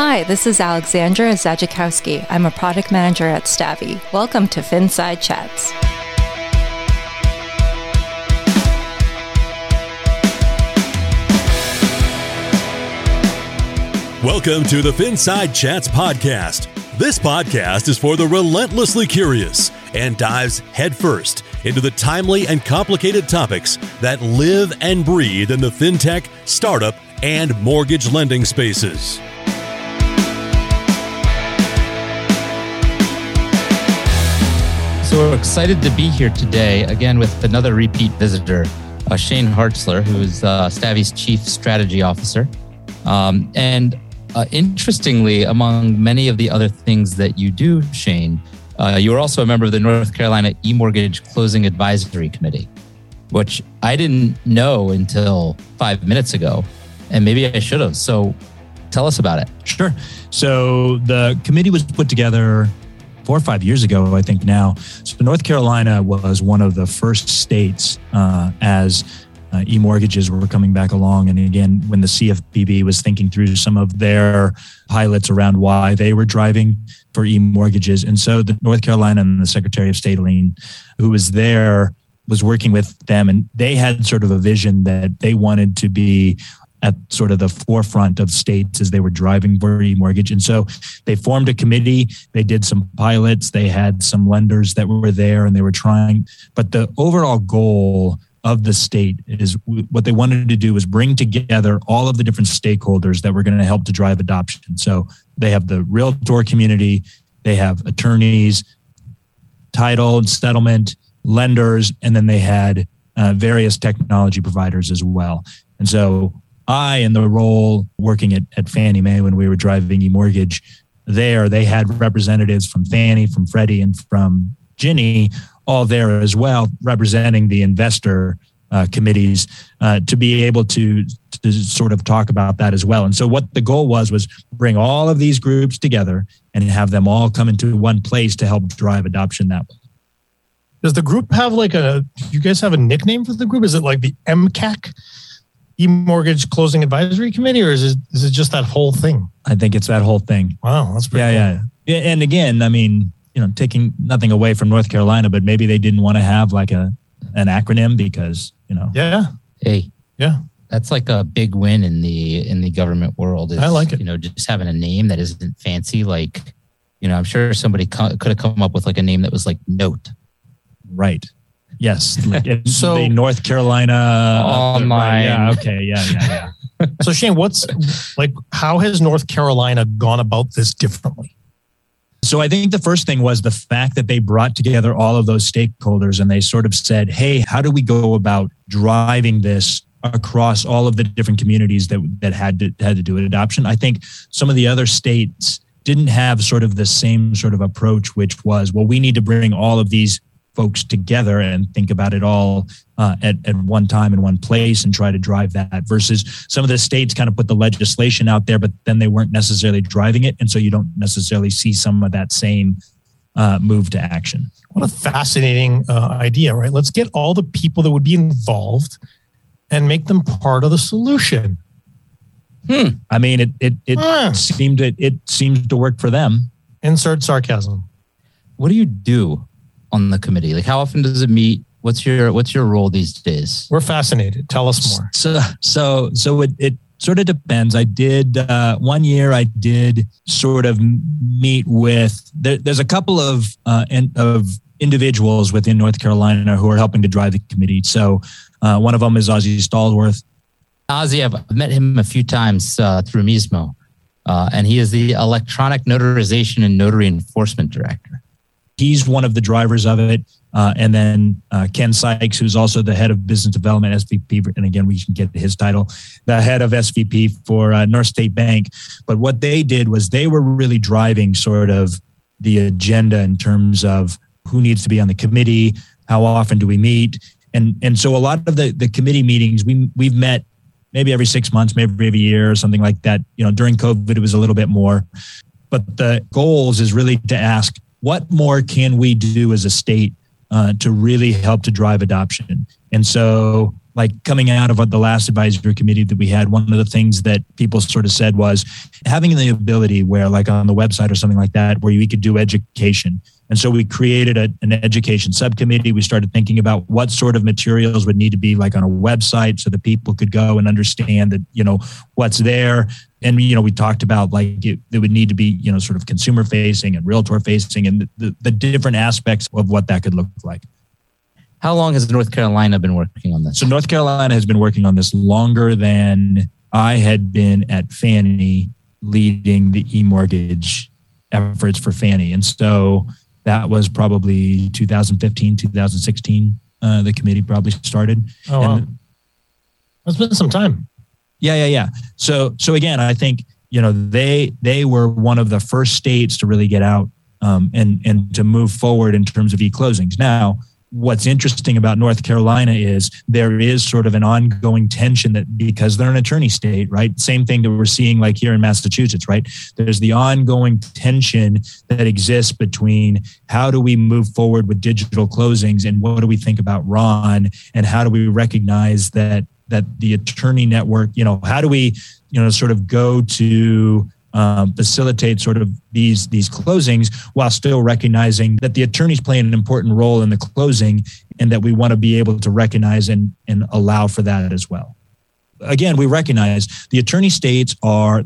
Hi, this is Alexandra Zajakowski. I'm a product manager at Stavvy. Welcome to FinSide Chats. Welcome to the FinSide Chats podcast. This podcast is for the relentlessly curious and dives headfirst into the timely and complicated topics that live and breathe in the fintech, startup, and mortgage lending spaces. So we're excited to be here today, again, with another repeat visitor, Shane Hartzler, who is Stavvy's Chief Strategy Officer. Interestingly, among many of the other things that you do, Shane, you are also a member of the North Carolina eMortgage Closing Advisory Committee, which I didn't know until 5 minutes ago, and maybe I should have. So tell us about it. Sure. So the committee was put together 4 or 5 years ago, I think now. So North Carolina was one of the first states as e-mortgages were coming back along. And again, when the CFPB was thinking through some of their pilots around why they were driving for e-mortgages. And so the North Carolina and the Secretary of State, Elaine, who was there, was working with them. And they had sort of a vision that they wanted to be at sort of the forefront of states as they were driving for e-mortgage. And so they formed a committee, they did some pilots, they had some lenders that were there and they were trying. But the overall goal of the state is what they wanted to do was bring together all of the different stakeholders that were going to help to drive adoption. So they have the realtor community, they have attorneys, title and settlement, lenders, and then they had various technology providers as well. And so I, in the role working at Fannie Mae when we were driving eMortgage there, they had representatives from Fannie, from Freddie, and from Ginny all there as well, representing the investor committees to be able to sort of talk about that as well. And so what the goal was bring all of these groups together and have them all come into one place to help drive adoption that way. Does the group have you guys have a nickname for the group? Is it like the MCAC? E-Mortgage Closing Advisory Committee, or is it just that whole thing? I think it's that whole thing. Wow, that's pretty cool. Yeah. And again, I mean, taking nothing away from North Carolina, but maybe they didn't want to have like an acronym because, Yeah. Hey. Yeah. That's like a big win in the government world. I like it. Just having a name that isn't fancy. I'm sure somebody could have come up with like a name that was like Note. Right. Yes. So the North Carolina. Online. Yeah. Okay. Yeah. So Shane, how has North Carolina gone about this differently? So I think the first thing was the fact that they brought together all of those stakeholders and they sort of said, hey, how do we go about driving this across all of the different communities that had to do with adoption? I think some of the other states didn't have sort of the same sort of approach, which was, well, we need to bring all of these folks together and think about it all at one time in one place and try to drive that, versus some of the states kind of put the legislation out there, but then they weren't necessarily driving it. And so you don't necessarily see some of that same move to action. What a fascinating idea, right? Let's get all the people that would be involved and make them part of the solution. I mean, it seems to work for them. Insert sarcasm. What do you do on the committee? Like, how often does it meet? What's your role these days? We're fascinated. Tell us more. So it sort of depends. I did, 1 year I did sort of meet with, there's a couple of individuals within North Carolina who are helping to drive the committee. So one of them is Ozzie Stallworth. Ozzie, I've met him a few times through MISMO, and he is the Electronic Notarization and Notary Enforcement Director. He's one of the drivers of it. And then Ken Sykes, who's also the head of business development, SVP. And again, we can get his title, the head of SVP for North State Bank. But what they did was they were really driving sort of the agenda in terms of who needs to be on the committee, how often do we meet. And so a lot of the committee meetings, we've met maybe every 6 months, maybe every year or something like that. During COVID, it was a little bit more. But the goals is really to ask, what more can we do as a state to really help to drive adoption? And so like coming out of the last advisory committee that we had, one of the things that people sort of said was having the ability where like on the website or something like that, where we could do education. And so we created an education subcommittee. We started thinking about what sort of materials would need to be like on a website so that people could go and understand that, you know, what's there. And, you know, we talked about like it would need to be, you know, sort of consumer facing and realtor facing and the different aspects of what that could look like. How long has North Carolina been working on this? So North Carolina has been working on this longer than I had been at Fannie leading the e-mortgage efforts for Fannie. And so that was probably 2015, 2016, the committee probably started. Oh, wow. That's been some time. Yeah. So again, I think, you know, they were one of the first states to really get out and to move forward in terms of e-closings. Now, what's interesting about North Carolina is there is sort of an ongoing tension that because they're an attorney state, right? Same thing that we're seeing like here in Massachusetts, right? There's the ongoing tension that exists between how do we move forward with digital closings and what do we think about RON and how do we recognize that the attorney network, you know, how do we, you know, sort of go to facilitate sort of these closings while still recognizing that the attorneys play an important role in the closing and that we want to be able to recognize and allow for that as well. Again, we recognize the attorney states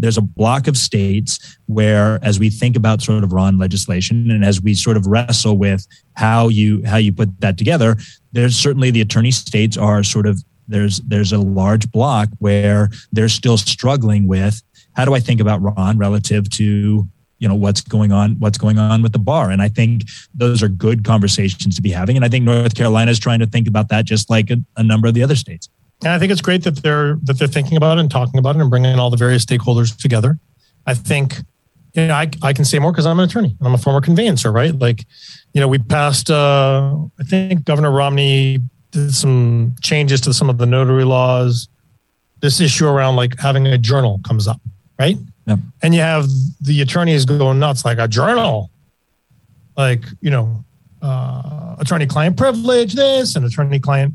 there's a block of states where as we think about sort of RON legislation and as we sort of wrestle with how you put that together, there's certainly the attorney states are sort of there's a large block where they're still struggling with how do I think about RON relative to, you know, what's going on with the bar? And I think those are good conversations to be having. And I think North Carolina is trying to think about that just like a number of the other states. And I think it's great that they're thinking about it and talking about it and bringing all the various stakeholders together. I think, you know, I can say more because I'm an attorney and I'm a former conveyancer, right? Like, you know, we passed, I think Governor Romney did some changes to some of the notary laws. This issue around like having a journal comes up. Right? Yep. And you have the attorneys going nuts, like a journal, like, you know, attorney-client privilege, this and attorney-client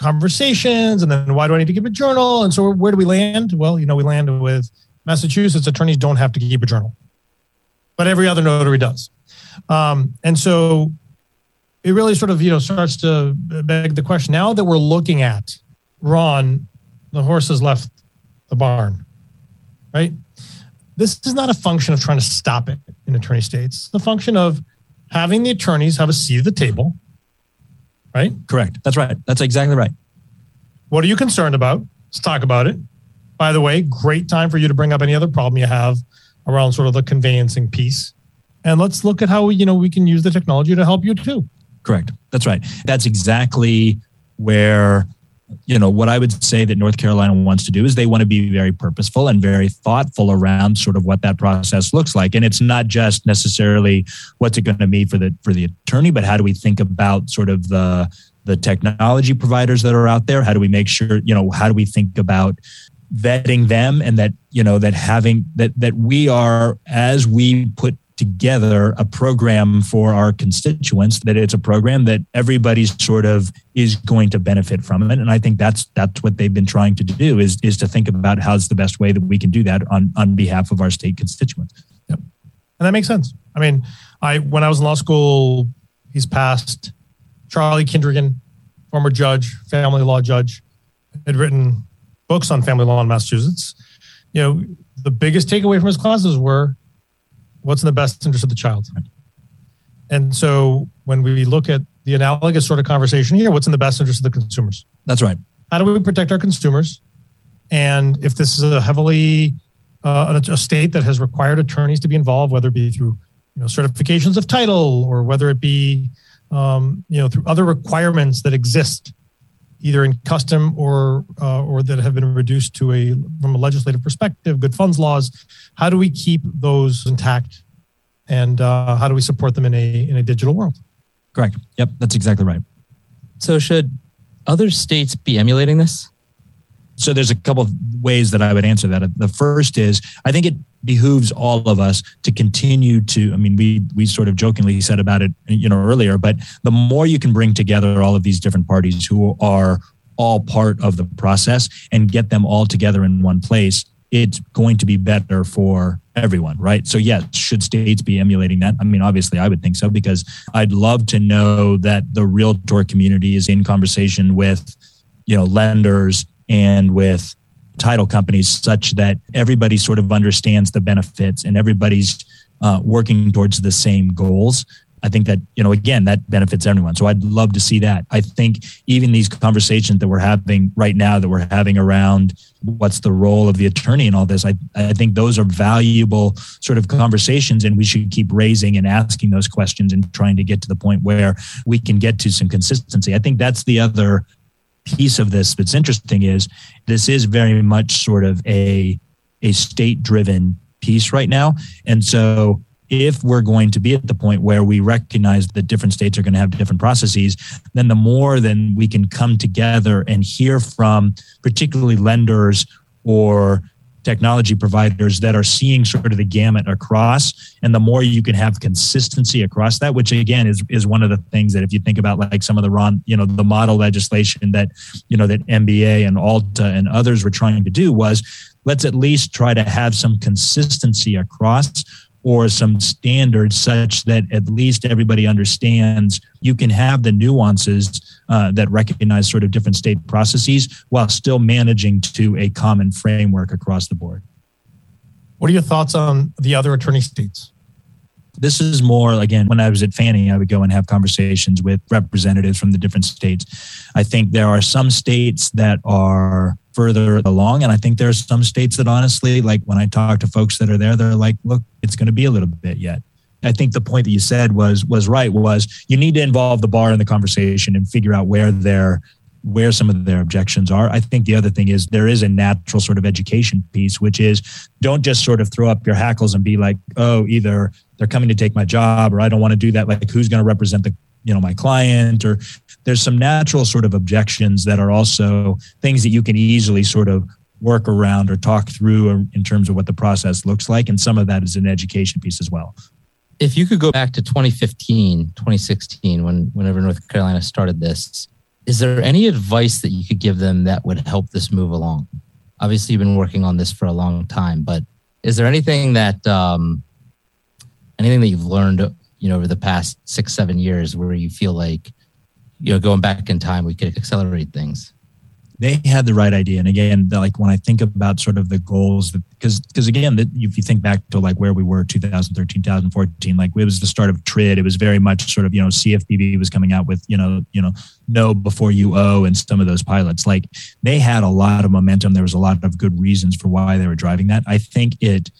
conversations. And then why do I need to keep a journal? And so where do we land? Well, you know, we land with Massachusetts attorneys don't have to keep a journal, but every other notary does. And so it really sort of, you know, starts to beg the question now that we're looking at RON, the horse has left the barn. Right? This is not a function of trying to stop it in attorney states. It's the function of having the attorneys have a seat at the table. Right? Correct. That's right. That's exactly right. What are you concerned about? Let's talk about it. By the way, great time for you to bring up any other problem you have around sort of the conveyancing piece. And let's look at how, you know, we can use the technology to help you too. Correct. That's right. That's exactly where... You know, what I would say that North Carolina wants to do is they want to be very purposeful and very thoughtful around sort of what that process looks like. And it's not just necessarily what's it going to mean for the attorney, but how do we think about sort of the technology providers that are out there? How do we make sure, you know, how do we think about vetting them and that, you know, that having that we are, as we put together a program for our constituents, that it's a program that everybody sort of is going to benefit from it. And I think that's what they've been trying to do is to think about how's the best way that we can do that on behalf of our state constituents. Yep. And that makes sense. I mean, when I was in law school, he's passed, Charlie Kindrigan, former judge, family law judge, had written books on family law in Massachusetts. You know, the biggest takeaway from his classes were what's in the best interest of the child. And so when we look at the analogous sort of conversation here, what's in the best interest of the consumers? That's right. How do we protect our consumers? And if this is a heavily, a state that has required attorneys to be involved, whether it be through, you know, certifications of title or whether it be, you know, through other requirements that exist either in custom or that have been reduced to from a legislative perspective, good funds laws. How do we keep those intact, and how do we support them in a digital world? Correct. Yep, that's exactly right. So, should other states be emulating this? So, there's a couple of ways that I would answer that. The first is, I think it behooves all of us to continue to, I mean, we sort of jokingly said about it, you know, earlier, but the more you can bring together all of these different parties who are all part of the process and get them all together in one place, it's going to be better for everyone, right? So yes, should states be emulating that? I mean, obviously I would think so, because I'd love to know that the realtor community is in conversation with, you know, lenders and with title companies such that everybody sort of understands the benefits and everybody's working towards the same goals. I think that, you know, again, that benefits everyone. So I'd love to see that. I think even these conversations that we're having right now, that we're having around what's the role of the attorney in all this, I think those are valuable sort of conversations, and we should keep raising and asking those questions and trying to get to the point where we can get to some consistency. I think that's the other piece of this that's interesting, is this is very much sort of a state-driven piece right now. And so if we're going to be at the point where we recognize that different states are going to have different processes, then the more then we can come together and hear from particularly lenders or technology providers that are seeing sort of the gamut across. And the more you can have consistency across that, which again is one of the things that if you think about like some of the RON, you know, the model legislation that, you know, that MBA and ALTA and others were trying to do was, let's at least try to have some consistency across, or some standards such that at least everybody understands you can have the nuances that recognize sort of different state processes while still managing to a common framework across the board. What are your thoughts on the other attorney states? This is more, again, when I was at Fannie, I would go and have conversations with representatives from the different states. I think there are some states that are further along, and I think there are some states that honestly, like when I talk to folks that are there, they're like, look, it's going to be a little bit yet. I think the point that you said was right, was you need to involve the bar in the conversation and figure out where some of their objections are. I think the other thing is there is a natural sort of education piece, which is don't just sort of throw up your hackles and be like, oh, either they're coming to take my job or I don't want to do that. Like, who's going to represent the, you know, my client? Or there's some natural sort of objections that are also things that you can easily sort of work around or talk through in terms of what the process looks like. And some of that is an education piece as well. If you could go back to 2015, 2016, whenever North Carolina started this, is there any advice that you could give them that would help this move along? Obviously, you've been working on this for a long time, but is there anything that you've learned, you know, over the past 6-7 years where you feel like, you know, going back in time, we could accelerate things? They had the right idea. And again, like when I think about sort of the goals, because again, if you think back to like where we were 2013, 2014, like it was the start of TRID. It was very much sort of, you know, CFPB was coming out with, you know, know before you owe and some of those pilots. Like they had a lot of momentum. There was a lot of good reasons for why they were driving that. I think it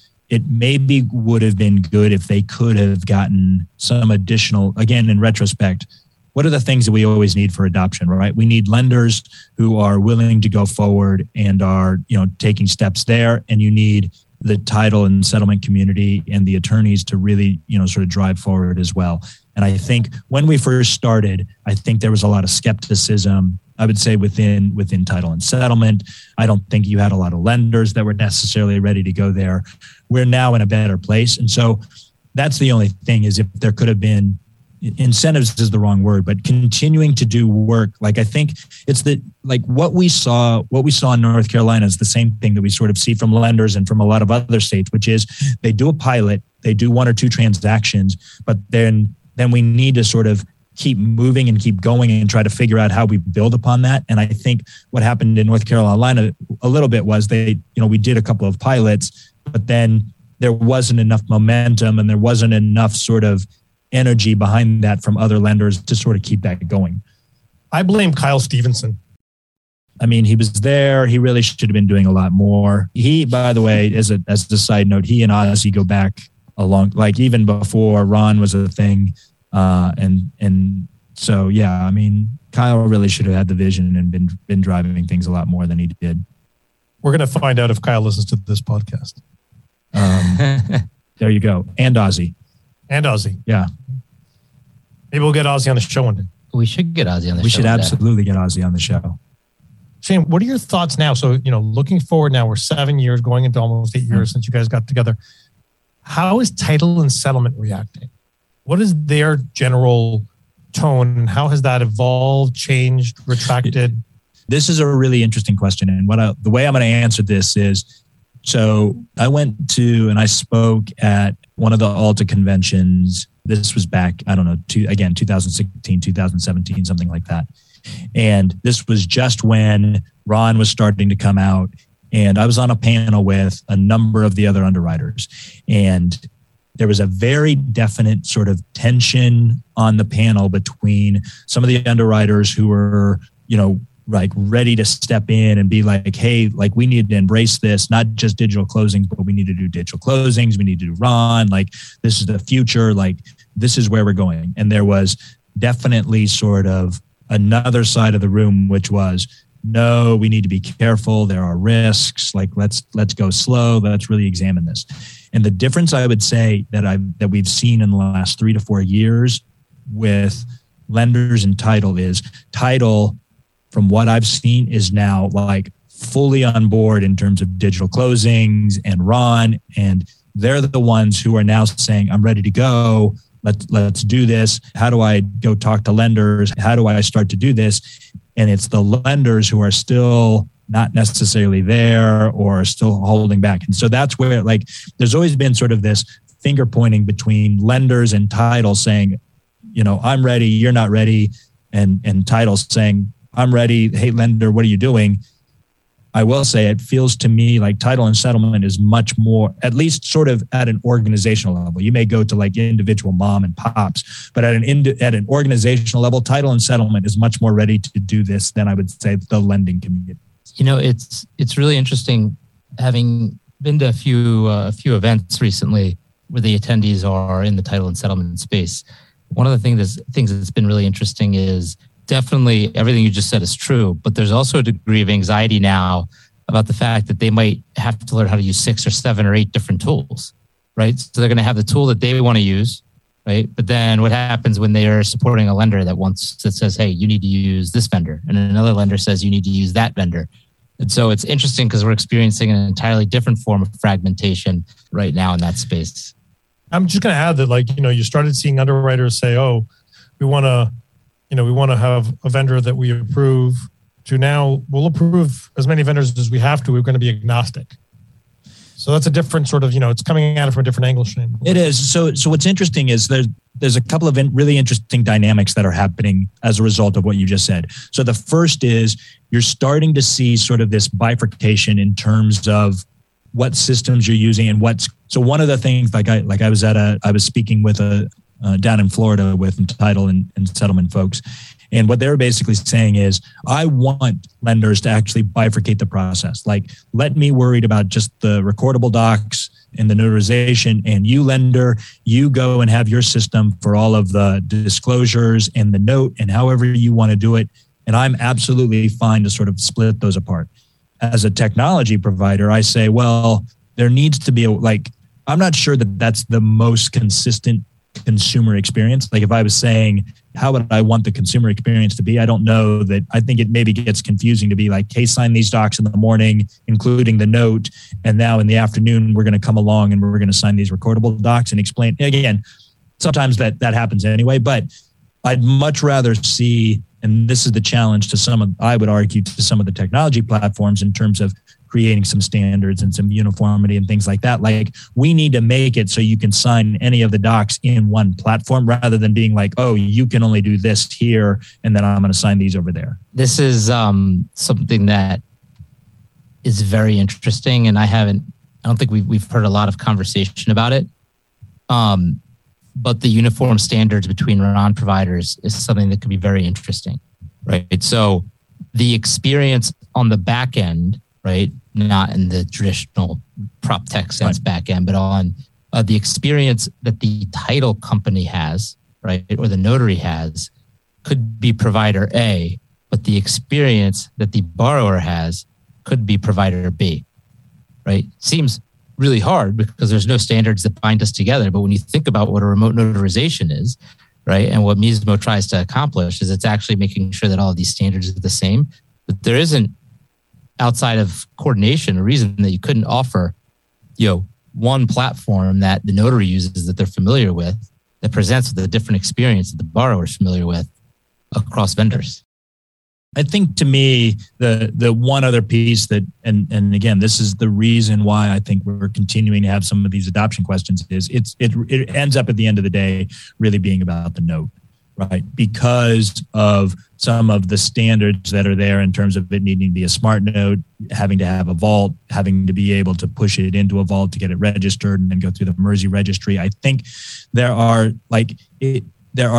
maybe would have been good if they could have gotten some additional, again, in retrospect, what are the things that we always need for adoption, right? We need lenders who are willing to go forward and are, you know, taking steps there. And you need the title and settlement community and the attorneys to really, you know, sort of drive forward as well. And I think when we first started, I think there was a lot of skepticism, I would say, within title and settlement. I don't think you had a lot of lenders that were necessarily ready to go there. We're now in a better place. And so that's the only thing, is if there could have been incentives is the wrong word, but continuing to do work. Like, I think it's that, like what we saw in North Carolina is the same thing that we sort of see from lenders and from a lot of other states, which is they do a pilot, they do 1 or 2 transactions, but then we need to sort of keep moving and keep going and try to figure out how we build upon that. And I think what happened in North Carolina a little bit was they, you know, we did a couple of pilots, but then there wasn't enough momentum and there wasn't enough sort of energy behind that from other lenders to sort of keep that going. I blame Kyle Stevenson. I mean, he was there. He really should have been doing a lot more. He, by the way, as a side note, he and Ozzie go back along, like even before RON was a thing. And so, yeah, I mean, Kyle really should have had the vision and been driving things a lot more than he did. We're going to find out if Kyle listens to this podcast. There you go. And Ozzie. Yeah. Maybe we'll get Ozzie on the show one day. We should get Ozzie on the show. We should absolutely get Ozzie on the show. Shane, what are your thoughts now? So, you know, looking forward now, we're 7 years, going into almost 8 years since you guys got together. How is title and settlement reacting? What is their general tone? How has that evolved, changed, retracted? This is a really interesting question. And the way I'm going to answer this is, so I went to and I spoke at one of the ALTA conventions. This was back, 2016, 2017, something like that. And this was just when RON was starting to come out. And I was on a panel with a number of the other underwriters. And there was a very definite sort of tension on the panel between some of the underwriters who were, ready to step in and be like, hey, like we need to embrace this, not just digital closings, but we need to do digital closings. We need to do RON. Like this is the future. Like this is where we're going. And there was definitely sort of another side of the room, which was, no, we need to be careful. There are risks. Like let's go slow. Let's really examine this. And the difference I would say that we've seen in the last 3 to 4 years with lenders and title is title, from what I've seen, is now like fully on board in terms of digital closings and RON. And they're the ones who are now saying, I'm ready to go. Let's do this. How do I go talk to lenders? How do I start to do this? And it's the lenders who are still not necessarily there or still holding back. And so that's where there's always been sort of this finger pointing between lenders and title saying, I'm ready, you're not ready. And title saying, I'm ready. Hey, lender, what are you doing? I will say it feels to me like title and settlement is much more, at least sort of at an organizational level. You may go to like individual mom and pops, but at an organizational level, title and settlement is much more ready to do this than I would say the lending community. It's really interesting having been to a few events recently where the attendees are in the title and settlement space. One of the things that's been really interesting is definitely everything you just said is true, but there's also a degree of anxiety now about the fact that they might have to learn how to use 6 or 7 or 8 different tools, right? So they're going to have the tool that they want to use, right? But then what happens when they are supporting a lender that says, hey, you need to use this vendor. And another lender says you need to use that vendor. And so it's interesting because we're experiencing an entirely different form of fragmentation right now in that space. I'm just going to add that, you started seeing underwriters say, oh, we want to have a vendor that we approve to now. We'll approve as many vendors as we have to. We're going to be agnostic. So that's a different sort of, it's coming at it from a different angle, Shane. It is. So what's interesting is there's a couple of really interesting dynamics that are happening as a result of what you just said. So the first is you're starting to see sort of this bifurcation in terms of what systems you're using and so one of the things I was speaking with down in Florida with title and settlement folks. And what they're basically saying is, I want lenders to actually bifurcate the process. Like, let me worried about just the recordable docs and the notarization, and you lender, you go and have your system for all of the disclosures and the note and however you want to do it. And I'm absolutely fine to sort of split those apart. As a technology provider, I say, well, there needs to be I'm not sure that that's the most consistent consumer experience. Like if I was saying, how would I want the consumer experience to be? I don't know that. I think it maybe gets confusing to be like, hey, sign these docs in the morning, including the note. And now in the afternoon, we're going to come along and we're going to sign these recordable docs and explain. Again, sometimes that happens anyway, but I'd much rather see, and this is the challenge to some of the technology platforms in terms of creating some standards and some uniformity and things like that. Like we need to make it so you can sign any of the docs in one platform rather than being like, oh, you can only do this here. And then I'm going to sign these over there. This is something that is very interesting. And I don't think we've heard a lot of conversation about it. But the uniform standards between RON providers is something that could be very interesting, right? So the experience on the back end, right? Not in the traditional prop tech sense back end, but on the experience that the title company has, right? Or the notary has could be provider A, but the experience that the borrower has could be provider B, right? Seems really hard because there's no standards that bind us together. But when you think about what a remote notarization is, right? And what MISMO tries to accomplish is it's actually making sure that all of these standards are the same, that there isn't outside of coordination, a reason that you couldn't offer, one platform that the notary uses that they're familiar with that presents the different experience that the borrower is familiar with across vendors. I think to me, the one other piece that, and again, this is the reason why I think we're continuing to have some of these adoption questions is it ends up at the end of the day really being about the note, right? Because of some of the standards that are there in terms of it needing to be a smart note, having to have a vault, having to be able to push it into a vault to get it registered and then go through the MERS registry. I think there are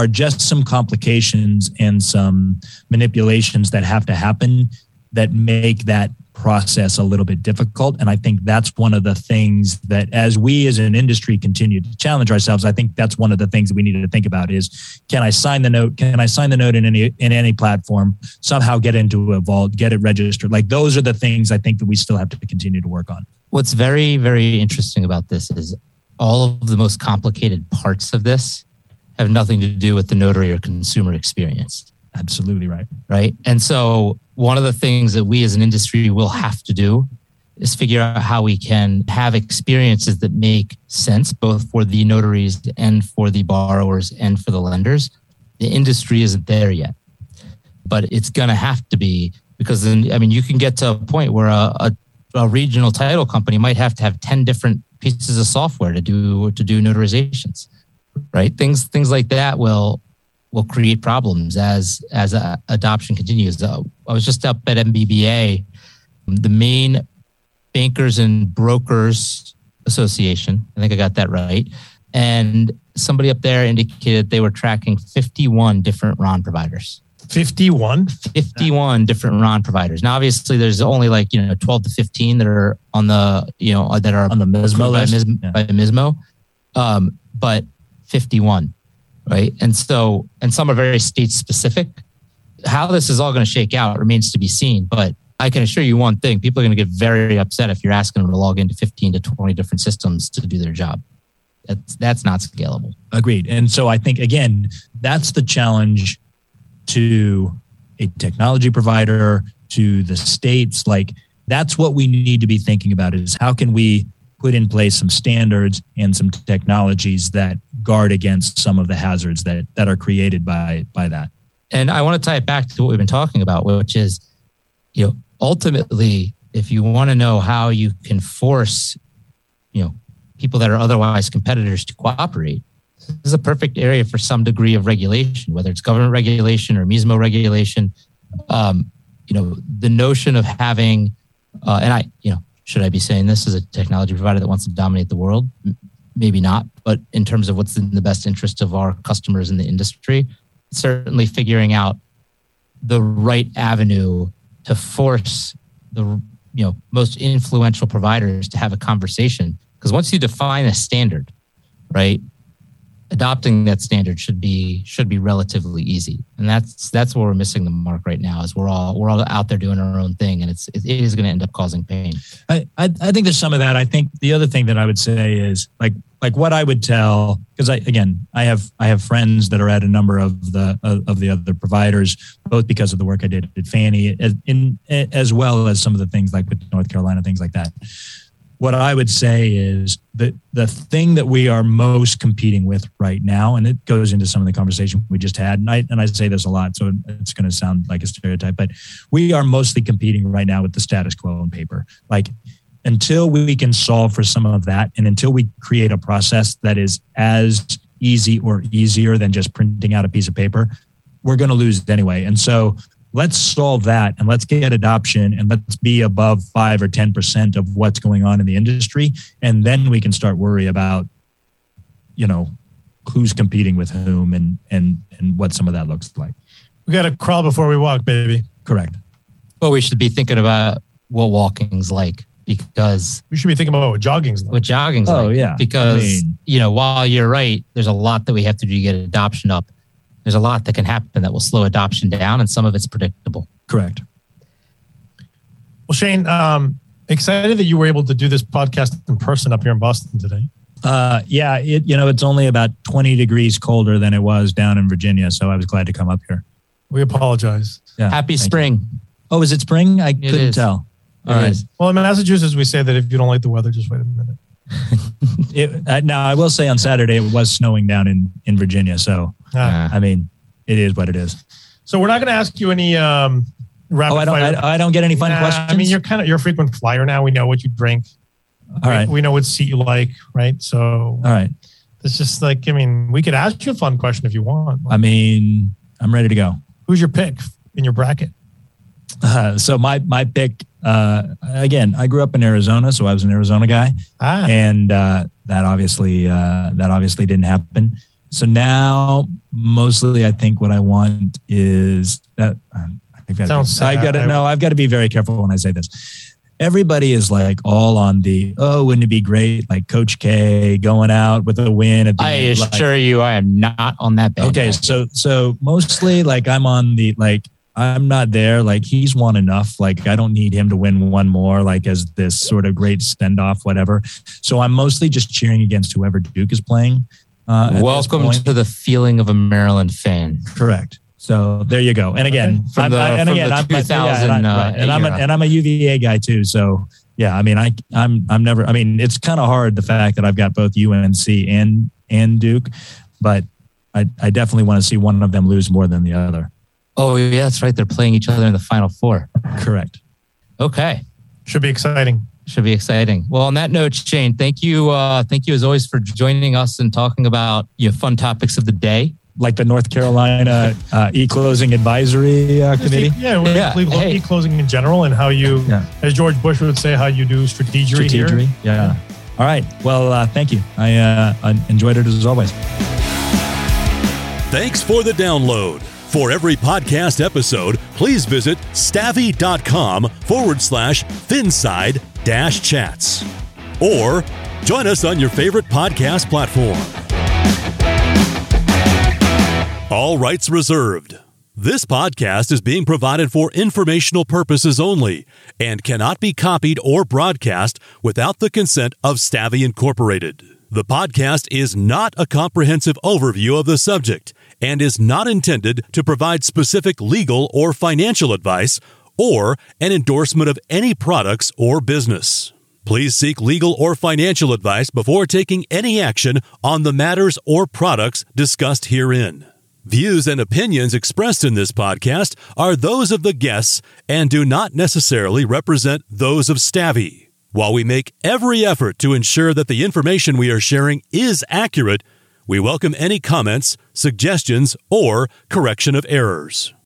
just some complications and some manipulations that have to happen that make that process a little bit difficult. And I think that's one of the things that as we as an industry continue to challenge ourselves, I think that's one of the things that we needed to think about is, can I sign the note? Can I sign the note in any platform, somehow get into a vault, get it registered? Like those are the things I think that we still have to continue to work on. What's very, very interesting about this is all of the most complicated parts of this have nothing to do with the notary or consumer experience. Absolutely right. Right. And so one of the things that we as an industry will have to do is figure out how we can have experiences that make sense, both for the notaries and for the borrowers and for the lenders. The industry isn't there yet, but it's going to have to be, because then, I mean, you can get to a point where a regional title company might have to have 10 different pieces of software to do notarizations. Right, things like that will create problems as adoption continues. I was just up at MBBA, the Main Bankers and Brokers Association. I think I got that right. And somebody up there indicated they were tracking 51 different RON providers. 51? 51 different RON providers. Now, obviously, there's only 12 to 15 that are on the on the MISMO list by MISMO, but 51, right? And so, and some are very state specific. How this is all going to shake out remains to be seen, but I can assure you one thing, people are going to get very upset if you're asking them to log into 15 to 20 different systems to do their job. That's not scalable. Agreed. And so I think, again, that's the challenge to a technology provider, to the states. Like, that's what we need to be thinking about is how can we put in place some standards and some technologies that guard against some of the hazards that are created by that. And I want to tie it back to what we've been talking about, which is, ultimately, if you want to know how you can force, people that are otherwise competitors to cooperate, this is a perfect area for some degree of regulation, whether it's government regulation or MISMO regulation. The notion of having, should I be saying this as a technology provider that wants to dominate the world? Maybe not, but in terms of what's in the best interest of our customers in the industry, certainly figuring out the right avenue to force the most influential providers to have a conversation. Because once you define a standard, right, adopting that standard should be relatively easy. And that's where we're missing the mark right now, is we're all out there doing our own thing, and it is going to end up causing pain. I think there's some of that. I think the other thing that I would say is like what I would tell, because I have friends that are at a number of the other providers, both because of the work I did at Fannie as well as some of the things like with North Carolina, things like that. What I would say is that the thing that we are most competing with right now, and it goes into some of the conversation we just had, and I say this a lot, so it's going to sound like a stereotype, but we are mostly competing right now with the status quo on paper. Like, until we can solve for some of that, and until we create a process that is as easy or easier than just printing out a piece of paper, we're going to lose it anyway. And so let's solve that, and let's get adoption, and let's be above 5 or 10% of what's going on in the industry. And then we can start worry about, who's competing with whom and what some of that looks like. We got to crawl before we walk, baby. Correct. Well, we should be thinking about what walking's like, because... We should be thinking about what jogging's like. Yeah. Because, while you're right, there's a lot that we have to do to get adoption up. There's a lot that can happen that will slow adoption down, and some of it's predictable. Correct. Well, Shane, excited that you were able to do this podcast in person up here in Boston today. Yeah, it's only about 20 degrees colder than it was down in Virginia, so I was glad to come up here. We apologize. Yeah, happy spring. You. Oh, is it spring? I couldn't tell. All right. Well, in Massachusetts, we say that if you don't like the weather, just wait a minute. Now, I will say on Saturday, it was snowing down in Virginia. So, it is what it is. So we're not going to ask you any I don't get any fun questions. I mean, you're a frequent flyer now. We know what you drink. All right. We know what seat you like, right? So all right. It's just like, I mean, we could ask you a fun question if you want. I mean, I'm ready to go. Who's your pick in your bracket? So my pick, again, I grew up in Arizona, so I was an Arizona guy. And that obviously didn't happen. So now mostly I think what I want is that I've got to be very careful when I say this. Everybody is like all on the, wouldn't it be great? Like Coach K going out with a win. I assure you, I am not on that band. Okay. So mostly like I'm on the, like, I'm not there. Like he's won enough. Like I don't need him to win one more, like as this sort of great send off, whatever. So I'm mostly just cheering against whoever Duke is playing. Welcome to the feeling of a Maryland fan. Correct. So there you go. And again, I'm a UVA guy too. So yeah, I mean, it's kind of hard. The fact that I've got both UNC and Duke, but I definitely want to see one of them lose more than the other. Oh yeah, that's right. They're playing each other in the Final Four. Correct. Okay. Should be exciting. Well, on that note, Shane, thank you as always for joining us and talking about your fun topics of the day. Like the North Carolina eClosing Advisory Committee? Yeah. eClosing in general and how you, as George Bush would say, how you do strategery here. Yeah. All right. Well, thank you. I enjoyed it as always. Thanks for the download. For every podcast episode, please visit stavvy.com/FinSide-Chats. Or join us on your favorite podcast platform. All rights reserved. This podcast is being provided for informational purposes only and cannot be copied or broadcast without the consent of Stavvy Incorporated. The podcast is not a comprehensive overview of the subject and is not intended to provide specific legal or financial advice or an endorsement of any products or business. Please seek legal or financial advice before taking any action on the matters or products discussed herein. Views and opinions expressed in this podcast are those of the guests and do not necessarily represent those of Stavvy. While we make every effort to ensure that the information we are sharing is accurate, we welcome any comments, suggestions, or correction of errors.